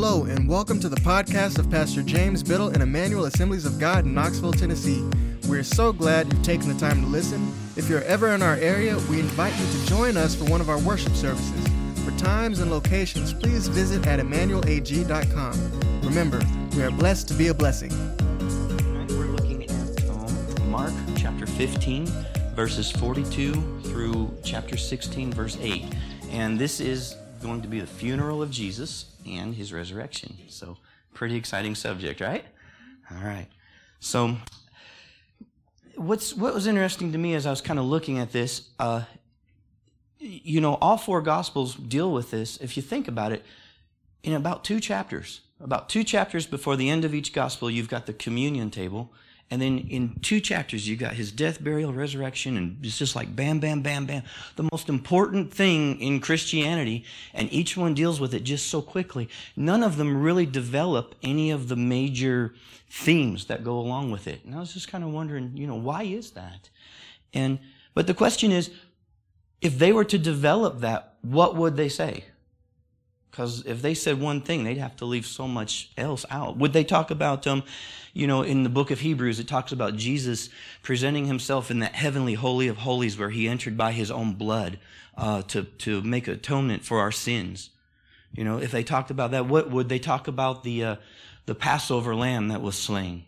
Hello, and welcome to the podcast of Pastor James Biddle and Emmanuel Assemblies of God in Knoxville, Tennessee. We're so glad you've taken the time to listen. If you're ever in our area, we invite you to join us for one of our worship services. For times and locations, please visit at EmmanuelAG.com. Remember, we are blessed to be a blessing. We're looking at Mark chapter 15, verses 42 through chapter 16, verse 8. And this is going to be the funeral of Jesus and his resurrection. So, pretty exciting subject, right? All right. So, what was interesting to me as I was kind of looking at this, all four Gospels deal with this, if you think about it, in about two chapters. About two chapters before the end of each Gospel, you've got the communion table, and then in two chapters, you've got his death, burial, resurrection, and it's just like bam, bam, bam, bam. The most important thing in Christianity, and each one deals with it just so quickly. None of them really develop any of the major themes that go along with it. And I was just kind of wondering, why is that? But the question is, if they were to develop that, what would they say? Because if they said one thing, they'd have to leave so much else out. Would they talk about, in the book of Hebrews, it talks about Jesus presenting himself in that heavenly holy of holies where he entered by his own blood to make atonement for our sins. If they talked about that, what would they talk about? The Passover lamb that was slain.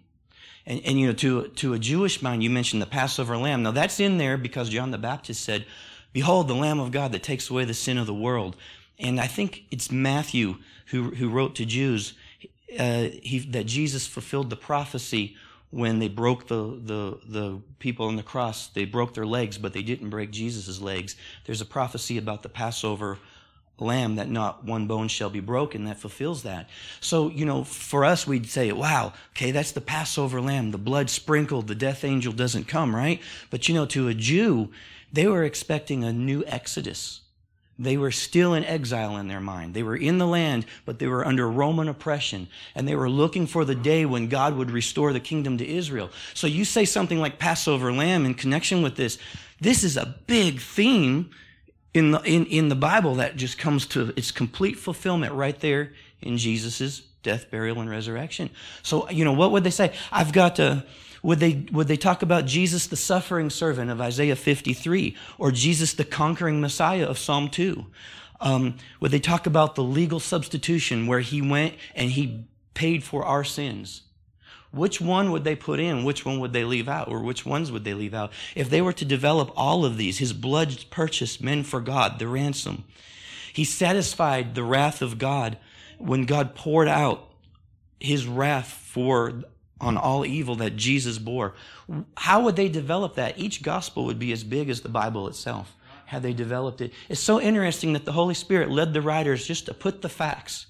And to a Jewish mind, you mentioned the Passover lamb. Now, that's in there because John the Baptist said, "Behold, the Lamb of God that takes away the sin of the world." And I think it's Matthew who wrote to Jews that Jesus fulfilled the prophecy when they broke the people on the cross. They broke their legs, but they didn't break Jesus' legs. There's a prophecy about the Passover lamb that not one bone shall be broken that fulfills that. So, for us, we'd say, wow, okay, that's the Passover lamb, the blood sprinkled, the death angel doesn't come, right? But, to a Jew, they were expecting a new exodus. They were still in exile in their mind. They were in the land, but they were under Roman oppression. And they were looking for the day when God would restore the kingdom to Israel. So you say something like Passover lamb in connection with this. This is a big theme in the Bible that just comes to its complete fulfillment right there in Jesus' death, burial, and resurrection. So, what would they say? Would they talk about Jesus, the suffering servant of Isaiah 53, or Jesus, the conquering Messiah of Psalm 2? Would they talk about the legal substitution where he went and he paid for our sins? Which one would they put in? Which one would they leave out? Or which ones would they leave out? If they were to develop all of these, his blood purchased men for God, the ransom. He satisfied the wrath of God when God poured out his wrath on all evil that Jesus bore. How would they develop that? Each gospel would be as big as the Bible itself, had they developed it. It's so interesting that the Holy Spirit led the writers just to put the facts,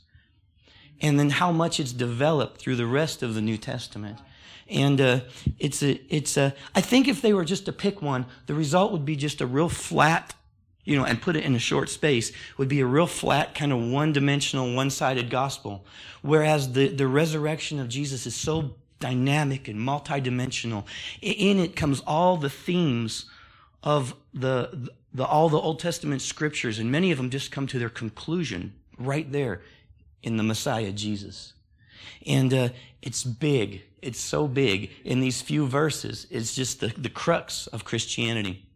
and then how much it's developed through the rest of the New Testament. And I think if they were just to pick one, the result would be just a real flat, and put it in a short space, would be a real flat, kind of one-dimensional, one-sided gospel. Whereas the resurrection of Jesus is so dynamic and multidimensional. In it comes all the themes of all the Old Testament scriptures, and many of them just come to their conclusion right there in the Messiah Jesus. And it's big. It's so big in these few verses. It's just the crux of Christianity.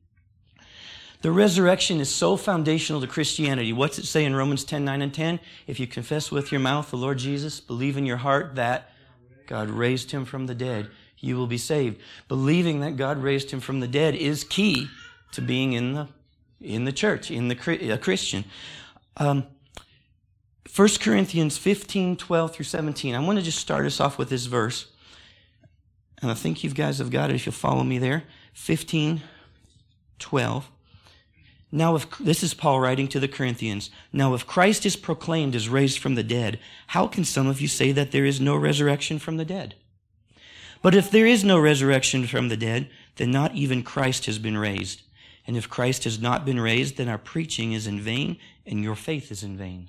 The resurrection is so foundational to Christianity. What's it say in Romans 10, 9, and 10? If you confess with your mouth the Lord Jesus, believe in your heart that God raised him from the dead, you will be saved. Believing that God raised him from the dead is key to being in the church, a Christian. 1 Corinthians 15, 12 through 17. I want to just start us off with this verse. And I think you guys have got it if you'll follow me there. 15, 12. Now, this is Paul writing to the Corinthians. Now, if Christ is proclaimed as raised from the dead, how can some of you say that there is no resurrection from the dead? But if there is no resurrection from the dead, then not even Christ has been raised. And if Christ has not been raised, then our preaching is in vain and your faith is in vain.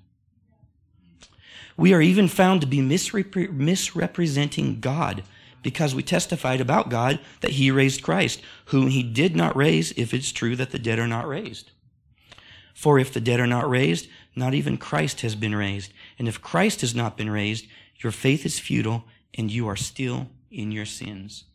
We are even found to be misrepresenting God, because we testified about God that he raised Christ, whom he did not raise, if it's true that the dead are not raised. For if the dead are not raised, not even Christ has been raised. And if Christ has not been raised, your faith is futile and you are still in your sins.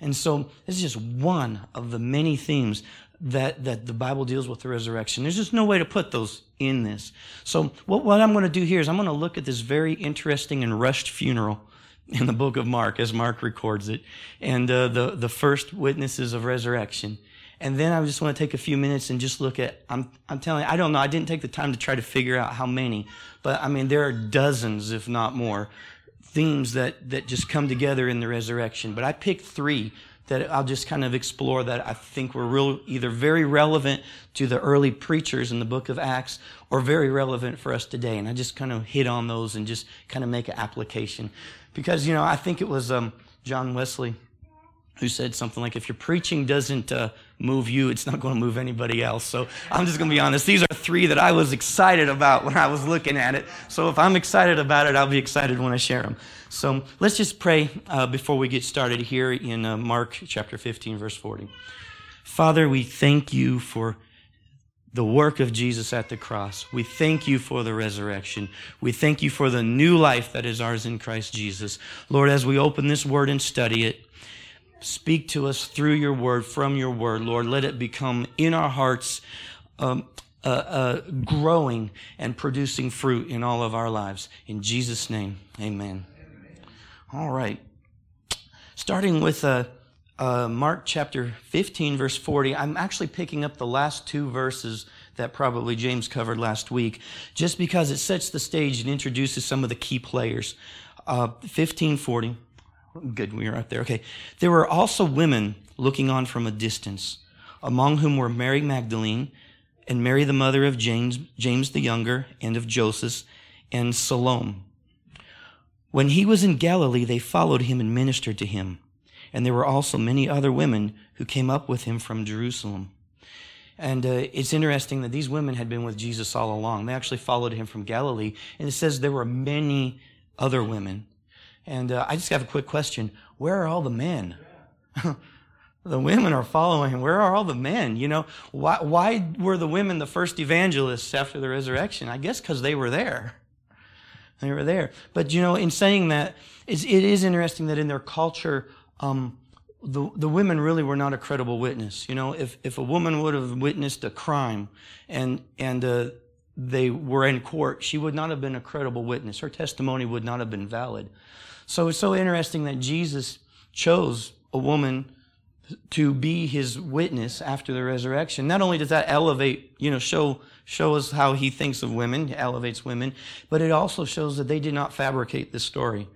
And so this is just one of the many themes that the Bible deals with the resurrection. There's just no way to put those in this. So what I'm going to do here is I'm going to look at this very interesting and rushed funeral in the book of Mark, as Mark records it, and the first witnesses of resurrection. And then I just want to take a few minutes and just look at, I'm telling you, I don't know, I didn't take the time to try to figure out how many, but I mean, there are dozens, if not more, themes that just come together in the resurrection. But I picked three that I'll just kind of explore that I think were either very relevant to the early preachers in the book of Acts or very relevant for us today. And I just kind of hit on those and just kind of make an application. Because, you know, I think it was John Wesley who said something like, if your preaching doesn't move you, it's not going to move anybody else. So I'm just going to be honest. These are three that I was excited about when I was looking at it. So if I'm excited about it, I'll be excited when I share them. So let's just pray before we get started here in Mark chapter 15, verse 40. Father, we thank you for the work of Jesus at the cross. We thank you for the resurrection. We thank you for the new life that is ours in Christ Jesus. Lord, as we open this word and study it, speak to us through your word, from your word, Lord. Let it become in our hearts, growing and producing fruit in all of our lives. In Jesus' name, amen. All right. Starting with Mark chapter 15, verse 40, I'm actually picking up the last two verses that probably James covered last week, just because it sets the stage and introduces some of the key players. 15:40. Good, we were right there. Okay. There were also women looking on from a distance, among whom were Mary Magdalene and Mary the mother of James the younger, and of Joseph, and Salome. When he was in Galilee, they followed him and ministered to him. And there were also many other women who came up with him from Jerusalem. And it's interesting that these women had been with Jesus all along. They actually followed him from Galilee. And it says there were many other women. And I just have a quick question. Where are all the men? The women are following him. Where are all the men? You know, why were the women the first evangelists after the resurrection? I guess because they were there. They were there. But, you know, in saying that, it is interesting that in their culture, the women really were not a credible witness. You know, if a woman would have witnessed a crime and they were in court, she would not have been a credible witness. Her testimony would not have been valid. So it's so interesting that Jesus chose a woman to be his witness after the resurrection. Not only does that elevate, you know, show us how he thinks of women, elevates women, but it also shows that they did not fabricate this story.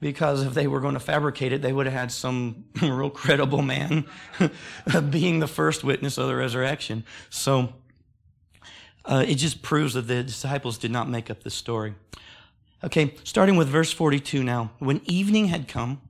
Because if they were going to fabricate it, they would have had some real credible man being the first witness of the resurrection. So it just proves that the disciples did not make up this story. Okay, starting with verse 42 now. When evening had come,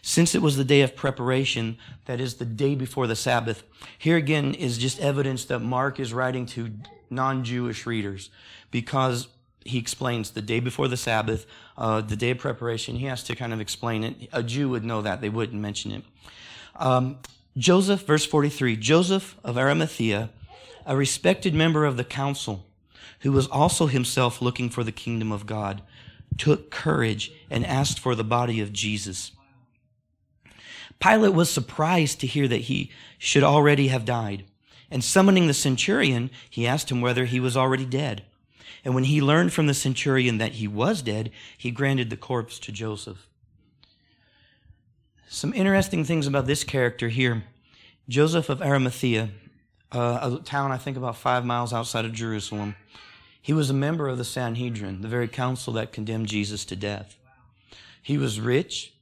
since it was the day of preparation, that is the day before the Sabbath, here again is just evidence that Mark is writing to non-Jewish readers, because he explains the day before the Sabbath, the day of preparation. He has to kind of explain it. A Jew would know that. They wouldn't mention it. Joseph, verse 43, Joseph of Arimathea, a respected member of the council, who was also himself looking for the kingdom of God, took courage and asked for the body of Jesus. Pilate was surprised to hear that he should already have died. And summoning the centurion, he asked him whether he was already dead. And when he learned from the centurion that he was dead, he granted the corpse to Joseph. Some interesting things about this character here. Joseph of Arimathea, a town I think about 5 miles outside of Jerusalem, he was a member of the Sanhedrin, the very council that condemned Jesus to death. He was rich.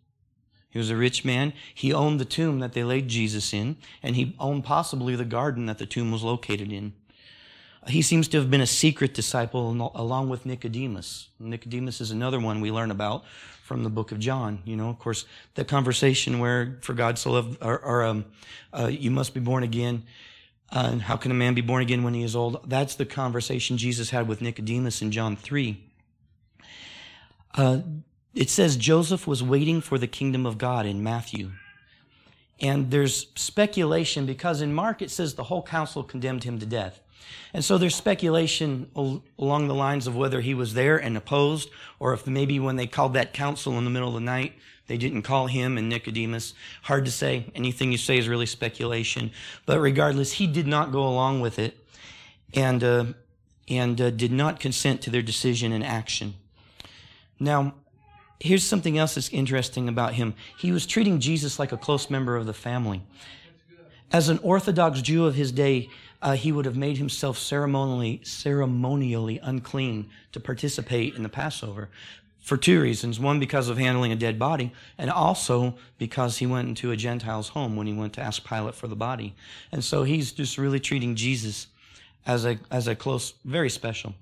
He was a rich man. He owned the tomb that they laid Jesus in, and he owned possibly the garden that the tomb was located in. He seems to have been a secret disciple along with Nicodemus. Nicodemus is another one we learn about from the book of John. You know, of course, the conversation where for God so loved, or you must be born again. And how can a man be born again when he is old? That's the conversation Jesus had with Nicodemus in John 3. It says Joseph was waiting for the kingdom of God in Matthew. And there's speculation because in Mark it says the whole council condemned him to death. And so there's speculation along the lines of whether he was there and opposed, or if maybe when they called that council in the middle of the night, they didn't call him and Nicodemus. Hard to say. Anything you say is really speculation. But regardless, he did not go along with it and did not consent to their decision and action. Now, here's something else that's interesting about him. He was treating Jesus like a close member of the family. As an Orthodox Jew of his day, he would have made himself ceremonially unclean to participate in the Passover for two reasons. One, because of handling a dead body, and also because he went into a Gentile's home when he went to ask Pilate for the body. And so he's just really treating Jesus as a close, very special.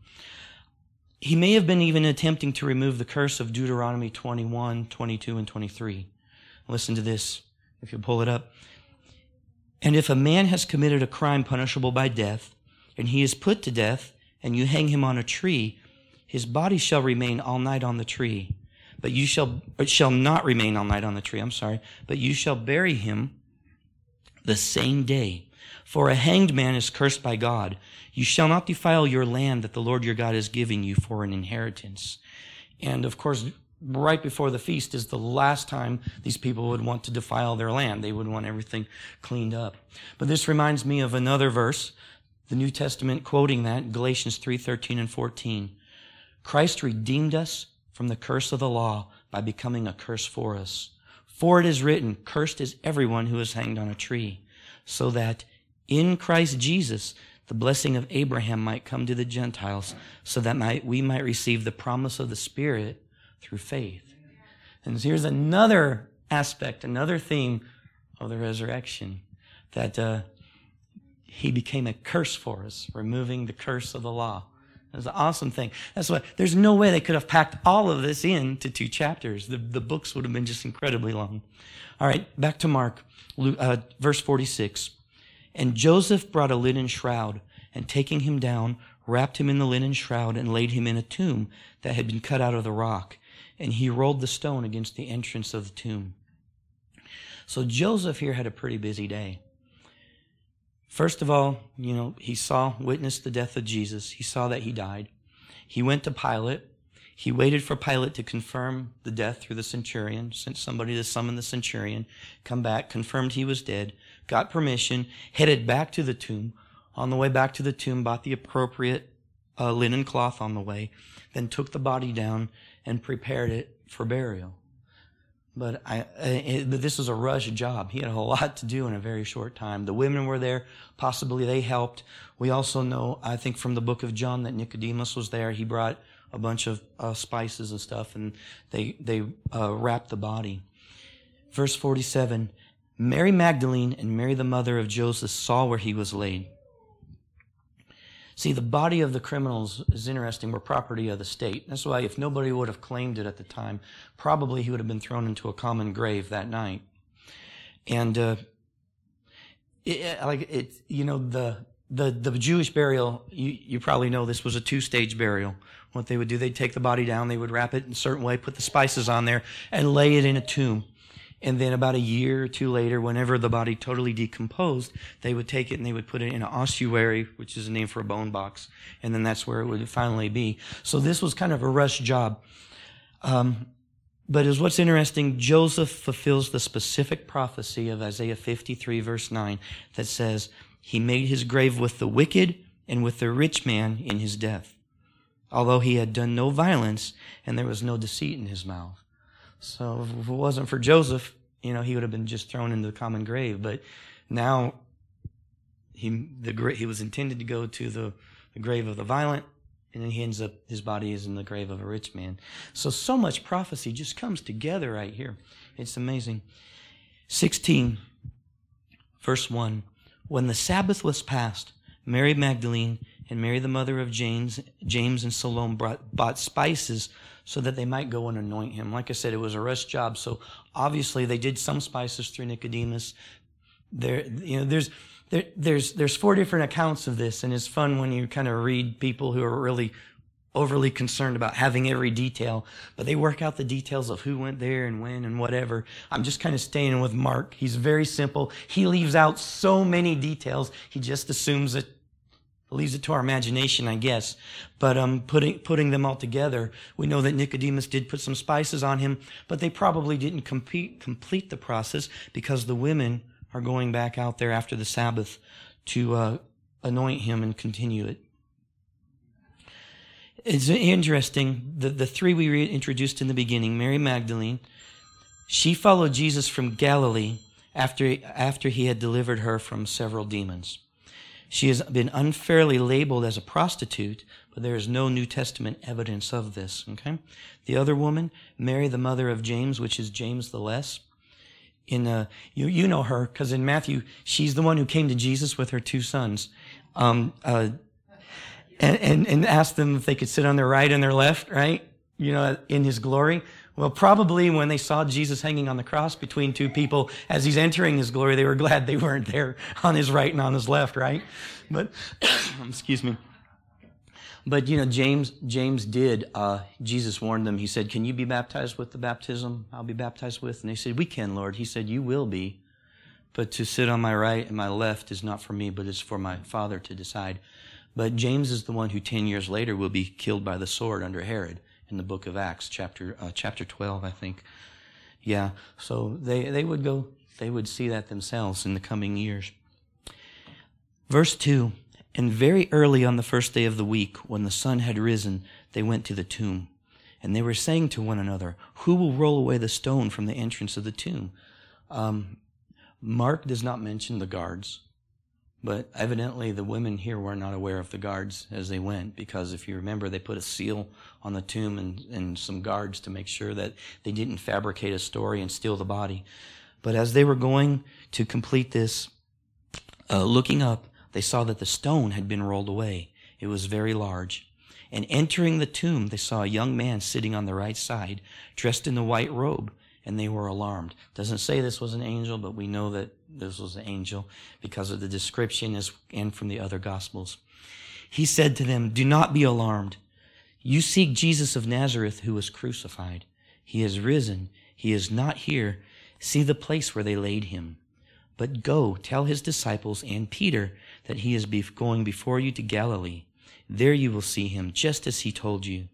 He may have been even attempting to remove the curse of Deuteronomy 21, 22, and 23. Listen to this, if you pull it up. And if a man has committed a crime punishable by death, and he is put to death, and you hang him on a tree, his body shall remain all night on the tree, but you shall not remain all night on the tree, but you shall bury him the same day. For a hanged man is cursed by God. You shall not defile your land that the Lord your God is giving you for an inheritance. And of course, right before the feast is the last time these people would want to defile their land. They would want everything cleaned up. But this reminds me of another verse, the New Testament quoting that, Galatians 3, 13 and 14. Christ redeemed us from the curse of the law by becoming a curse for us. For it is written, cursed is everyone who is hanged on a tree, so that in Christ Jesus the blessing of Abraham might come to the Gentiles, so that we might receive the promise of the Spirit through faith. And here's another aspect, another theme of the resurrection, that he became a curse for us, removing the curse of the law. That's an awesome thing. That's why there's no way they could have packed all of this into two chapters. The books would have been just incredibly long. All right, back to Mark, verse 46. And Joseph brought a linen shroud, and taking him down, wrapped him in the linen shroud and laid him in a tomb that had been cut out of the rock. And he rolled the stone against the entrance of the tomb. So Joseph here had a pretty busy day. First of all, he witnessed the death of Jesus. He saw that he died. He went to Pilate. He waited for Pilate to confirm the death through the centurion, sent somebody to summon the centurion, come back, confirmed he was dead, got permission, headed back to the tomb. On the way back to the tomb, bought the appropriate linen cloth on the way, then took the body down and prepared it for burial. But this was a rush job. He had a whole lot to do in a very short time. The women were there. Possibly they helped. We also know, I think, from the book of John that Nicodemus was there. He brought a bunch of spices and stuff, and they wrapped the body. Verse 47, Mary Magdalene and Mary the mother of Joseph saw where he was laid. See, the body of the criminals is interesting. We're property of the state. That's why if nobody would have claimed it at the time, probably he would have been thrown into a common grave that night. And the Jewish burial, you probably know this was a two-stage burial. What they would do, they'd take the body down, they would wrap it in a certain way, put the spices on there, and lay it in a tomb. And then about a year or two later, whenever the body totally decomposed, they would take it and they would put it in an ossuary, which is a name for a bone box. And then that's where it would finally be. So this was kind of a rush job. But is what's interesting, Joseph fulfills the specific prophecy of Isaiah 53, verse 9, that says, he made his grave with the wicked and with the rich man in his death, although he had done no violence and there was no deceit in his mouth. So if it wasn't for Joseph, he would have been just thrown into the common grave. But now he was intended to go to the grave of the violent, and then his body is in the grave of a rich man. So much prophecy just comes together right here. It's amazing. 16, verse 1. When the Sabbath was passed, Mary Magdalene and Mary the mother of James and Salome bought spices so that they might go and anoint him. Like I said, it was a rush job, so obviously they did some spices through Nicodemus. There's four different accounts of this, and it's fun when you kind of read people who are really overly concerned about having every detail, but they work out the details of who went there and when and whatever. I'm just kind of staying with Mark. He's very simple. He leaves out so many details. He just assumes that It leaves it to our imagination, I guess. But putting them all together, we know that Nicodemus did put some spices on him, but they probably didn't complete the process because the women are going back out there after the Sabbath to anoint him and continue it. It's interesting, the three we reintroduced in the beginning, Mary Magdalene, she followed Jesus from Galilee after he had delivered her from several demons. She has been unfairly labeled as a prostitute, but there is no New Testament evidence of this. Okay, the other woman, Mary, the mother of James, which is James the Less. In you know her because in Matthew she's the one who came to Jesus with her two sons, and asked them if they could sit on their right and their left, right? You know, in his glory. Well, probably when they saw Jesus hanging on the cross between two people as he's entering his glory, they were glad they weren't there on his right and on his left, right? But, excuse me. But, you know, James did, Jesus warned them. He said, "Can you be baptized with the baptism I'll be baptized with?" And they said, "We can, Lord." He said, "You will be, but to sit on my right and my left is not for me, but it's for my Father to decide." But James is the one who 10 years later will be killed by the sword under Herod. In the book of Acts, chapter 12, I think. Yeah, so they would see that themselves in the coming years. Verse 2, "And very early on the first day of the week, when the sun had risen, they went to the tomb. And they were saying to one another, 'Who will roll away the stone from the entrance of the tomb?'" Mark does not mention the guards, but evidently the women here were not aware of the guards as they went, because if you remember, they put a seal on the tomb and some guards to make sure that they didn't fabricate a story and steal the body. But as they were going to complete this, looking up, they saw that the stone had been rolled away. It was very large. And entering the tomb, they saw a young man sitting on the right side, dressed in the white robe. And they were alarmed. Doesn't say this was an angel, but we know that this was an angel because of the description and from the other Gospels. He said to them, "Do not be alarmed. You seek Jesus of Nazareth who was crucified. He is risen. He is not here. See the place where they laid him. But go, tell his disciples and Peter that he is going before you to Galilee. There you will see him, just as he told you."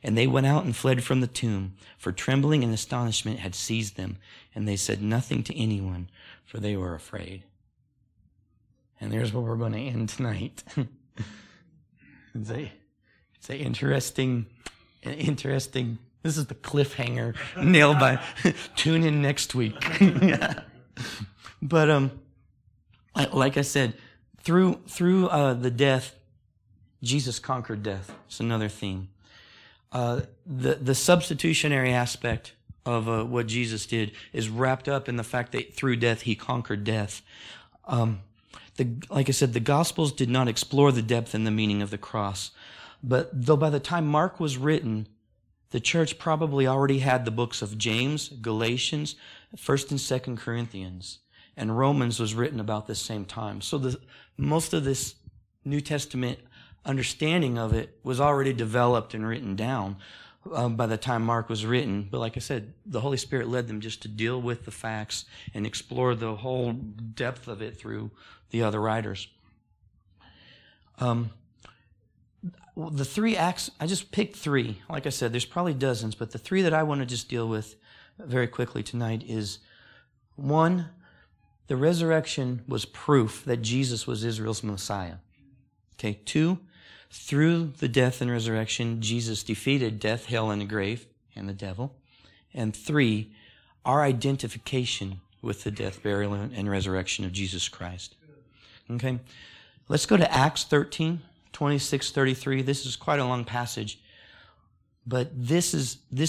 And they went out and fled from the tomb, for trembling and astonishment had seized them. And they said nothing to anyone, for they were afraid. And there's where we're going to end tonight. It's an interesting, this is the cliffhanger nailed by, tune in next week. But, like I said, through the death, Jesus conquered death. It's another theme. The substitutionary aspect of what Jesus did is wrapped up in the fact that through death he conquered death. Like I said, the Gospels did not explore the depth and the meaning of the cross, but though by the time Mark was written, the church probably already had the books of James, Galatians, 1 and 2 Corinthians, and Romans was written about this same time. So most of this New Testament understanding of it was already developed and written down by the time Mark was written. But like I said, the Holy Spirit led them just to deal with the facts and explore the whole depth of it through the other writers. The three acts, I just picked three. Like I said, there's probably dozens, but the three that I want to just deal with very quickly tonight is, one, the resurrection was proof that Jesus was Israel's Messiah. Okay, two, through the death and resurrection, Jesus defeated death, hell, and the grave, and the devil. And three, our identification with the death, burial, and resurrection of Jesus Christ. Okay, let's go to Acts 13, 26, 33. This is quite a long passage, but this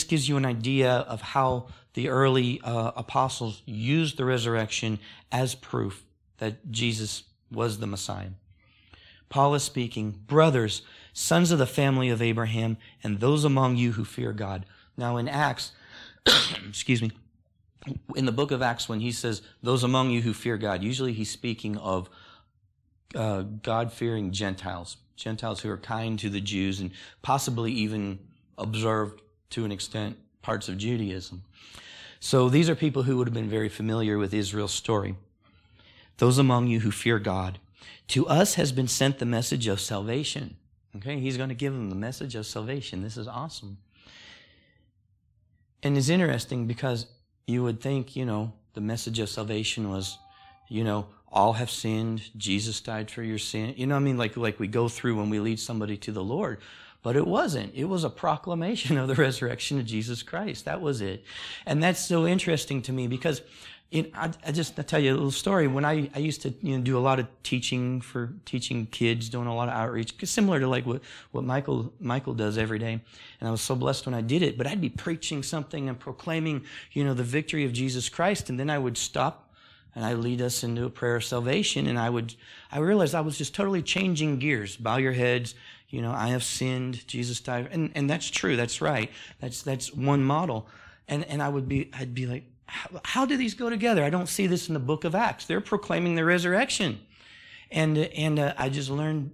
gives you an idea of how the early apostles used the resurrection as proof that Jesus was the Messiah. Paul is speaking, "Brothers, sons of the family of Abraham, and those among you who fear God." Now in Acts, excuse me, in the book of Acts, when he says, "Those among you who fear God," usually he's speaking of God-fearing Gentiles who are kind to the Jews and possibly even observed to an extent parts of Judaism. So these are people who would have been very familiar with Israel's story. "Those among you who fear God, To us has been sent the message of salvation. Okay, he's going to give them the message of salvation. This is awesome. And it's interesting because you would think, you know, the message of salvation was, you know, all have sinned, Jesus died for your sin. You know what I mean? Like we go through when we lead somebody to the Lord. But it wasn't. It was a proclamation of the resurrection of Jesus Christ. That was it. And that's so interesting to me because I'll tell you a little story. When I used to do a lot of teaching for teaching kids, doing a lot of outreach, similar to like what Michael does every day. And I was so blessed when I did it. But I'd be preaching something and proclaiming, you know, the victory of Jesus Christ. And then I would stop and I'd lead us into a prayer of salvation. And I realized I was just totally changing gears. Bow your heads. You know, I have sinned. Jesus died. And that's true. That's right. That's one model. And I'd be like, how do these go together? I don't see this in the book of Acts. They're proclaiming the resurrection. And I just learned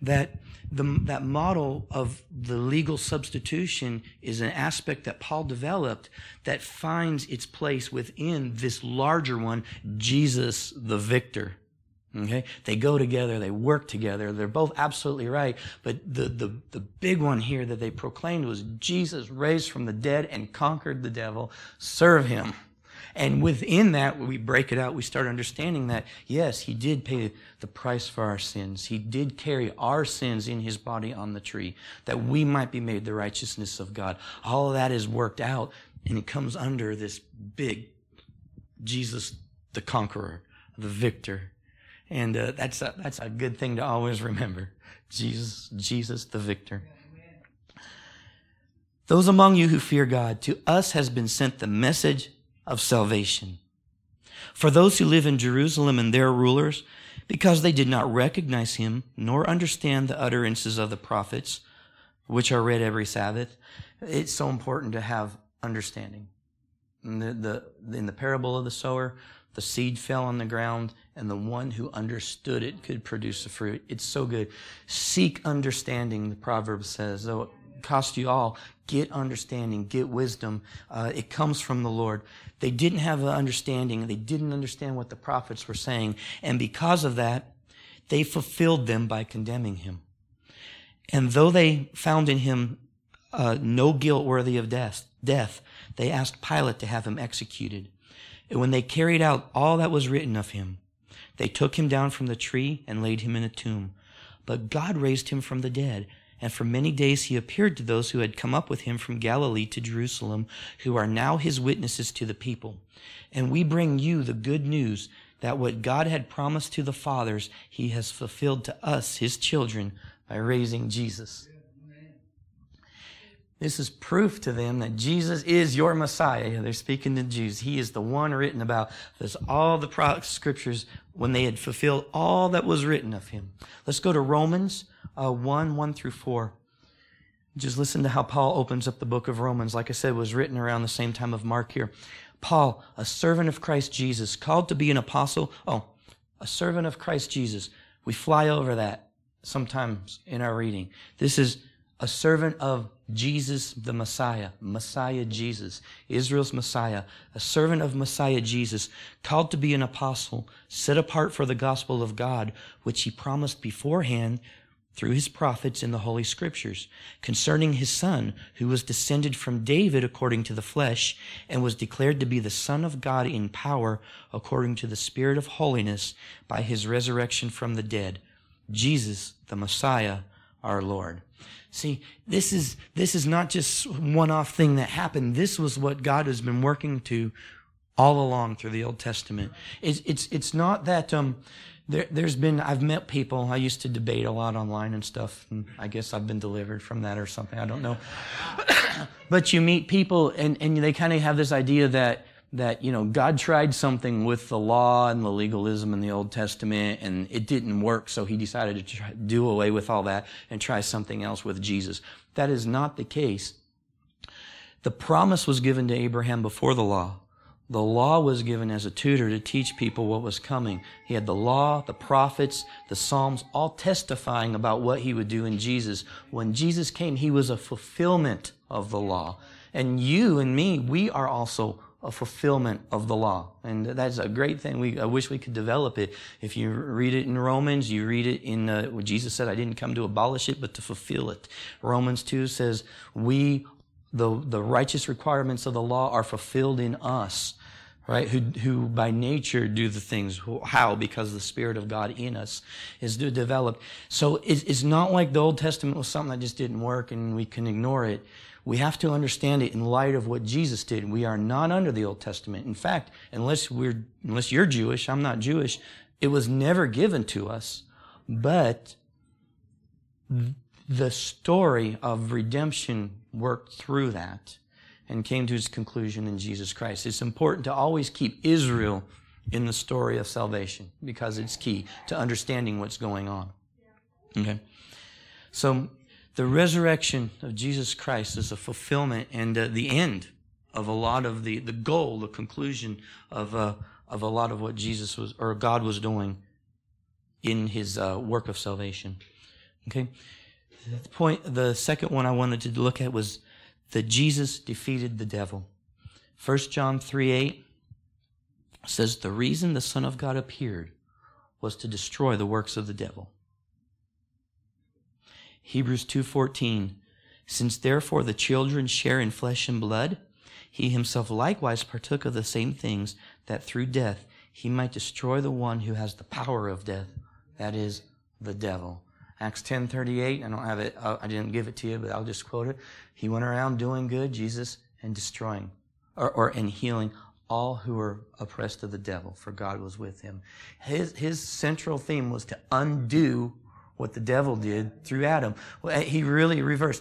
that that model of the legal substitution is an aspect that Paul developed that finds its place within this larger one, Jesus the victor. Okay? They go together. They work together. They're both absolutely right. But the big one here that they proclaimed was Jesus raised from the dead and conquered the devil. Serve him. And within that, we break it out. We start understanding that, yes, he did pay the price for our sins. He did carry our sins in his body on the tree that we might be made the righteousness of God. All of that is worked out, and it comes under this big Jesus, the conqueror, the victor. And that's a good thing to always remember. Jesus the victor. Those among you who fear God, to us has been sent the message of salvation. For those who live in Jerusalem and their rulers, because they did not recognize him nor understand the utterances of the prophets, which are read every Sabbath. It's so important to have understanding. In the parable of the sower, the seed fell on the ground, and the one who understood it could produce the fruit. It's so good. Seek understanding, the proverb says. Though it cost you all, get understanding, get wisdom. It comes from the Lord. They didn't have an understanding. They didn't understand what the prophets were saying. And because of that, they fulfilled them by condemning him. And though they found in him no guilt worthy of death, they asked Pilate to have him executed. And when they carried out all that was written of him, they took him down from the tree and laid him in a tomb. But God raised him from the dead, and for many days he appeared to those who had come up with him from Galilee to Jerusalem, who are now his witnesses to the people. And we bring you the good news that what God had promised to the fathers, he has fulfilled to us, his children, by raising Jesus. This is proof to them that Jesus is your Messiah. They're speaking to Jews. He is the one written about. There's all the scriptures when they had fulfilled all that was written of him. Let's go to Romans 1 through 4. Just listen to how Paul opens up the book of Romans. Like I said, it was written around the same time of Mark here. Paul, a servant of Christ Jesus, called to be an apostle. Oh, a servant of Christ Jesus. We fly over that sometimes in our reading. This is a servant of Jesus the Messiah, Messiah Jesus, Israel's Messiah, a servant of Messiah Jesus, called to be an apostle, set apart for the gospel of God, which he promised beforehand through his prophets in the Holy Scriptures, concerning his Son, who was descended from David according to the flesh, and was declared to be the Son of God in power according to the Spirit of holiness by his resurrection from the dead, Jesus the Messiah, our Lord. See, this is not just one-off thing that happened. This was what God has been working to all along through the Old Testament. It's not that there's been. I've met people. I used to debate a lot online and stuff. And I guess I've been delivered from that or something. I don't know. But you meet people and they kind of have this idea that, you know, God tried something with the law and the legalism in the Old Testament, and it didn't work, so he decided to do away with all that and try something else with Jesus. That is not the case. The promise was given to Abraham before the law. The law was given as a tutor to teach people what was coming. He had the law, the prophets, the Psalms, all testifying about what he would do in Jesus. When Jesus came, he was a fulfillment of the law. And you and me, we are also a fulfillment of the law. And that's a great thing. I wish we could develop it. If you read it in Romans, you read it in what Jesus said, I didn't come to abolish it, but to fulfill it. Romans 2 says, the righteous requirements of the law are fulfilled in us, right? Who by nature do the things. How? Because the Spirit of God in us is developed. So it's not like the Old Testament was something that just didn't work and we can ignore it. We have to understand it in light of what Jesus did. We are not under the Old Testament. In fact, unless you're Jewish, I'm not Jewish, it was never given to us. But the story of redemption worked through that and came to its conclusion in Jesus Christ. It's important to always keep Israel in the story of salvation because it's key to understanding what's going on. Okay? So, the resurrection of Jesus Christ is a fulfillment and the end of a lot of the goal, the conclusion of a lot of what Jesus was, or God was doing in his work of salvation. Okay? The second one I wanted to look at was that Jesus defeated the devil. 1 John 3:8 says, the reason the Son of God appeared was to destroy the works of the devil. Hebrews 2:14, since therefore the children share in flesh and blood, he himself likewise partook of the same things, that through death he might destroy the one who has the power of death, that is, the devil. Acts 10:38, I don't have it, I didn't give it to you, but I'll just quote it. He went around doing good, Jesus, and destroying, and healing all who were oppressed of the devil, for God was with him. His central theme was to undo what the devil did through Adam. He really reversed.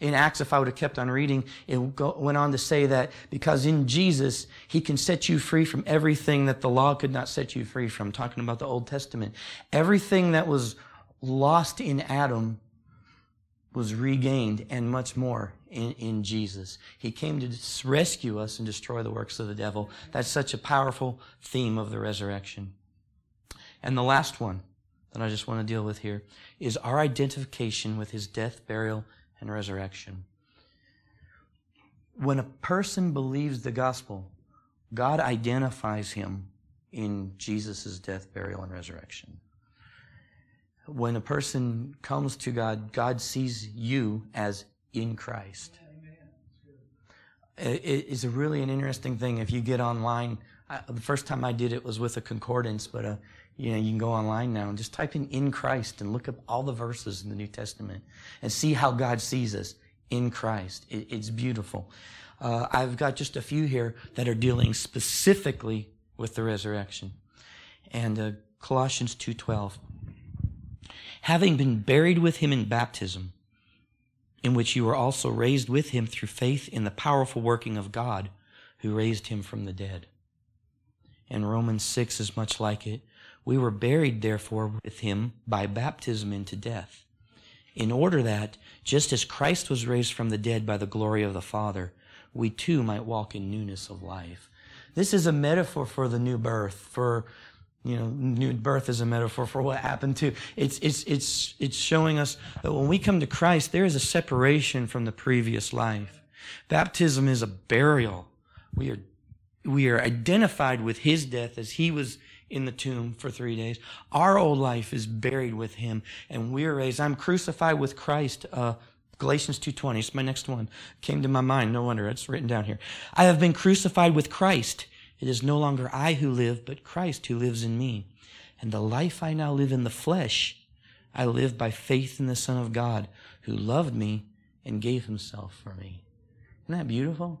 In Acts, if I would have kept on reading, it went on to say that because in Jesus, he can set you free from everything that the law could not set you free from. Talking about the Old Testament. Everything that was lost in Adam was regained and much more in Jesus. He came to rescue us and destroy the works of the devil. That's such a powerful theme of the resurrection. And the last one that I just want to deal with here is our identification with his death, burial, and resurrection. When a person believes the gospel, God identifies him in Jesus' death, burial, and resurrection. When a person comes to God, God sees you as in Christ. It's really an interesting thing. If you get online, the first time I did it was with a concordance, but you can go online now and just type in Christ and look up all the verses in the New Testament and see how God sees us in Christ. It's beautiful. I've got just a few here that are dealing specifically with the resurrection. And Colossians 2:12. Having been buried with him in baptism, in which you were also raised with him through faith in the powerful working of God who raised him from the dead. And Romans 6 is much like it. We were buried, therefore, with him by baptism into death, in order that, just as Christ was raised from the dead by the glory of the Father, we too might walk in newness of life. This is a metaphor for the new birth. New birth is a metaphor for what happened to. It's showing us that when we come to Christ, there is a separation from the previous life. Baptism is a burial. We are identified with his death as he was in the tomb for 3 days. Our old life is buried with him and we're raised. I'm crucified with Christ. Galatians 2:20. It's my next one. Came to my mind. No wonder it's written down here. I have been crucified with Christ. It is no longer I who live, but Christ who lives in me. And the life I now live in the flesh, I live by faith in the Son of God who loved me and gave himself for me. Isn't that beautiful?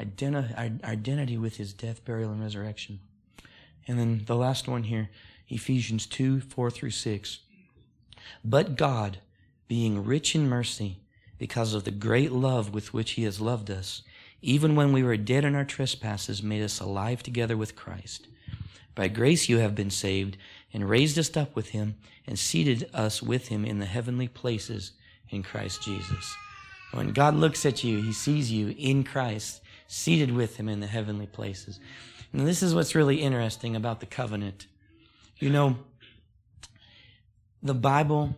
Identity with his death, burial, and resurrection. And then the last one here, Ephesians 2:4-6. But God, being rich in mercy, because of the great love with which he has loved us, even when we were dead in our trespasses, made us alive together with Christ. By grace you have been saved, and raised us up with him, and seated us with him in the heavenly places in Christ Jesus. When God looks at you, he sees you in Christ, seated with him in the heavenly places. And this is what's really interesting about the covenant. The Bible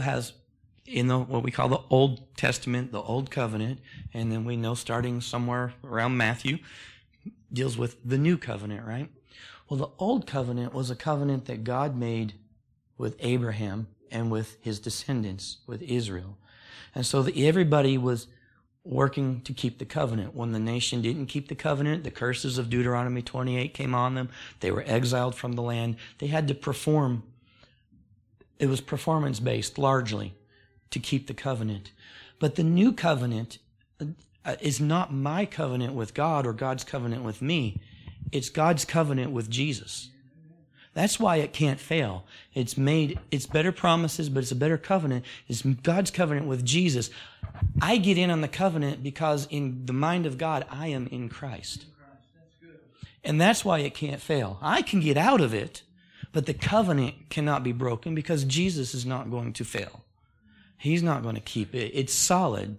has in the what we call the Old Testament, the Old Covenant, and then we know starting somewhere around Matthew, deals with the New Covenant, right? Well, the Old Covenant was a covenant that God made with Abraham and with his descendants, with Israel. And so everybody was working to keep the covenant. When the nation didn't keep the covenant, the curses of Deuteronomy 28 came on them. They were exiled from the land. They had to perform. It was performance-based, largely, to keep the covenant. But the new covenant is not my covenant with God or God's covenant with me. It's God's covenant with Jesus. That's why it can't fail. It's better promises, but it's a better covenant. It's God's covenant with Jesus. I get in on the covenant because in the mind of God, I am in Christ. And that's why it can't fail. I can get out of it, but the covenant cannot be broken because Jesus is not going to fail. He's not going to keep it. It's solid.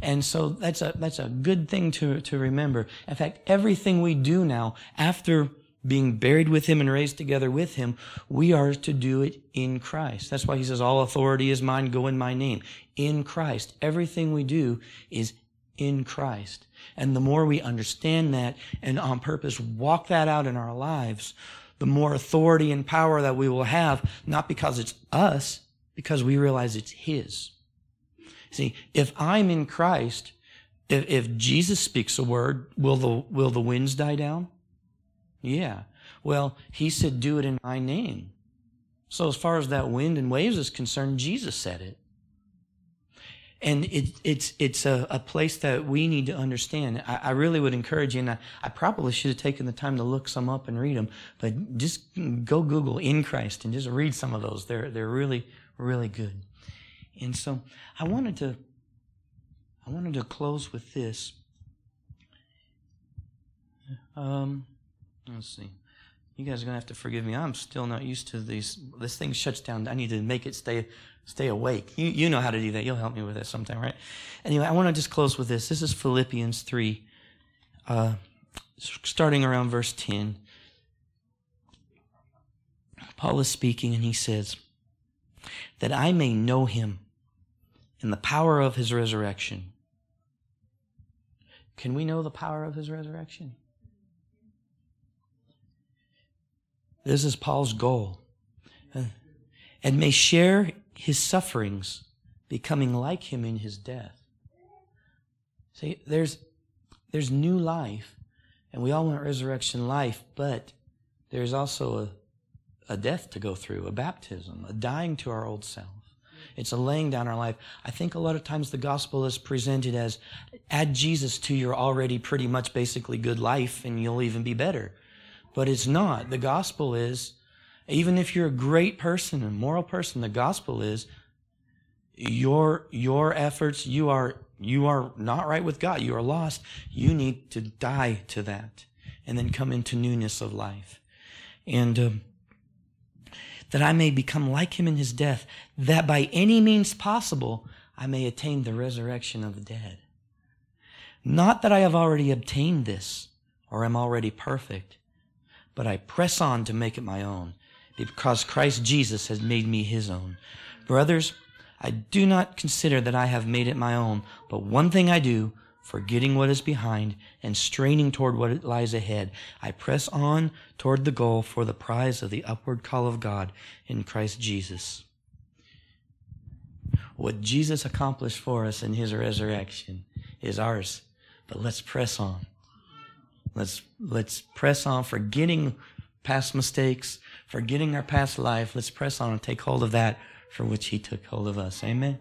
And so that's a good thing to remember. In fact, everything we do now after being buried with him and raised together with him, we are to do it in Christ. That's why he says, all authority is mine, go in my name. In Christ. Everything we do is in Christ. And the more we understand that and on purpose walk that out in our lives, the more authority and power that we will have, not because it's us, because we realize it's his. See, if I'm in Christ, if Jesus speaks a word, will the winds die down? Yeah. Well, he said, do it in my name. So as far as that wind and waves is concerned, Jesus said it. And it's a place that we need to understand. I really would encourage you, and I probably should have taken the time to look some up and read them, but just go Google in Christ and just read some of those. They're really, really good. And so I wanted to close with this. Let's see. You guys are going to have to forgive me. I'm still not used to these. This thing shuts down. I need to make it stay awake. You know how to do that. You'll help me with that sometime, right? Anyway, I want to just close with this. This is Philippians 3, starting around verse 10. Paul is speaking, and he says, that I may know him in the power of his resurrection. Can we know the power of his resurrection? This is Paul's goal. And may share his sufferings, becoming like him in his death. See, there's new life, and we all want resurrection life, but there's also a death to go through, a baptism, a dying to our old self. It's a laying down our life. I think a lot of times the gospel is presented as add Jesus to your already pretty much basically good life, and you'll even be better. But it's not. The gospel is, even if you're a great person, a moral person, the gospel is your efforts, you are not right with God. You are lost. You need to die to that and then come into newness of life. And that I may become like him in his death, that by any means possible I may attain the resurrection of the dead. Not that I have already obtained this or am already perfect, but I press on to make it my own, because Christ Jesus has made me his own. Brothers, I do not consider that I have made it my own, but one thing I do, forgetting what is behind and straining toward what lies ahead, I press on toward the goal for the prize of the upward call of God in Christ Jesus. What Jesus accomplished for us in his resurrection is ours, but let's press on. Let's press on, forgetting past mistakes, forgetting our past life. Let's press on and take hold of that for which he took hold of us. Amen?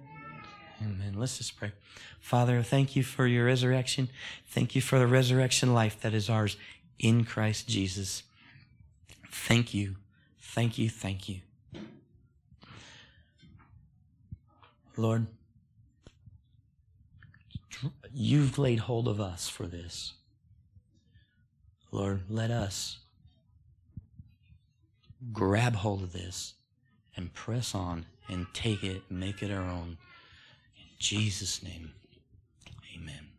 Amen. Let's just pray. Father, thank you for your resurrection. Thank you for the resurrection life that is ours in Christ Jesus. Thank you. Thank you. Thank you. Lord, you've laid hold of us for this. Lord, let us grab hold of this and press on and take it, make it our own. In Jesus' name, amen.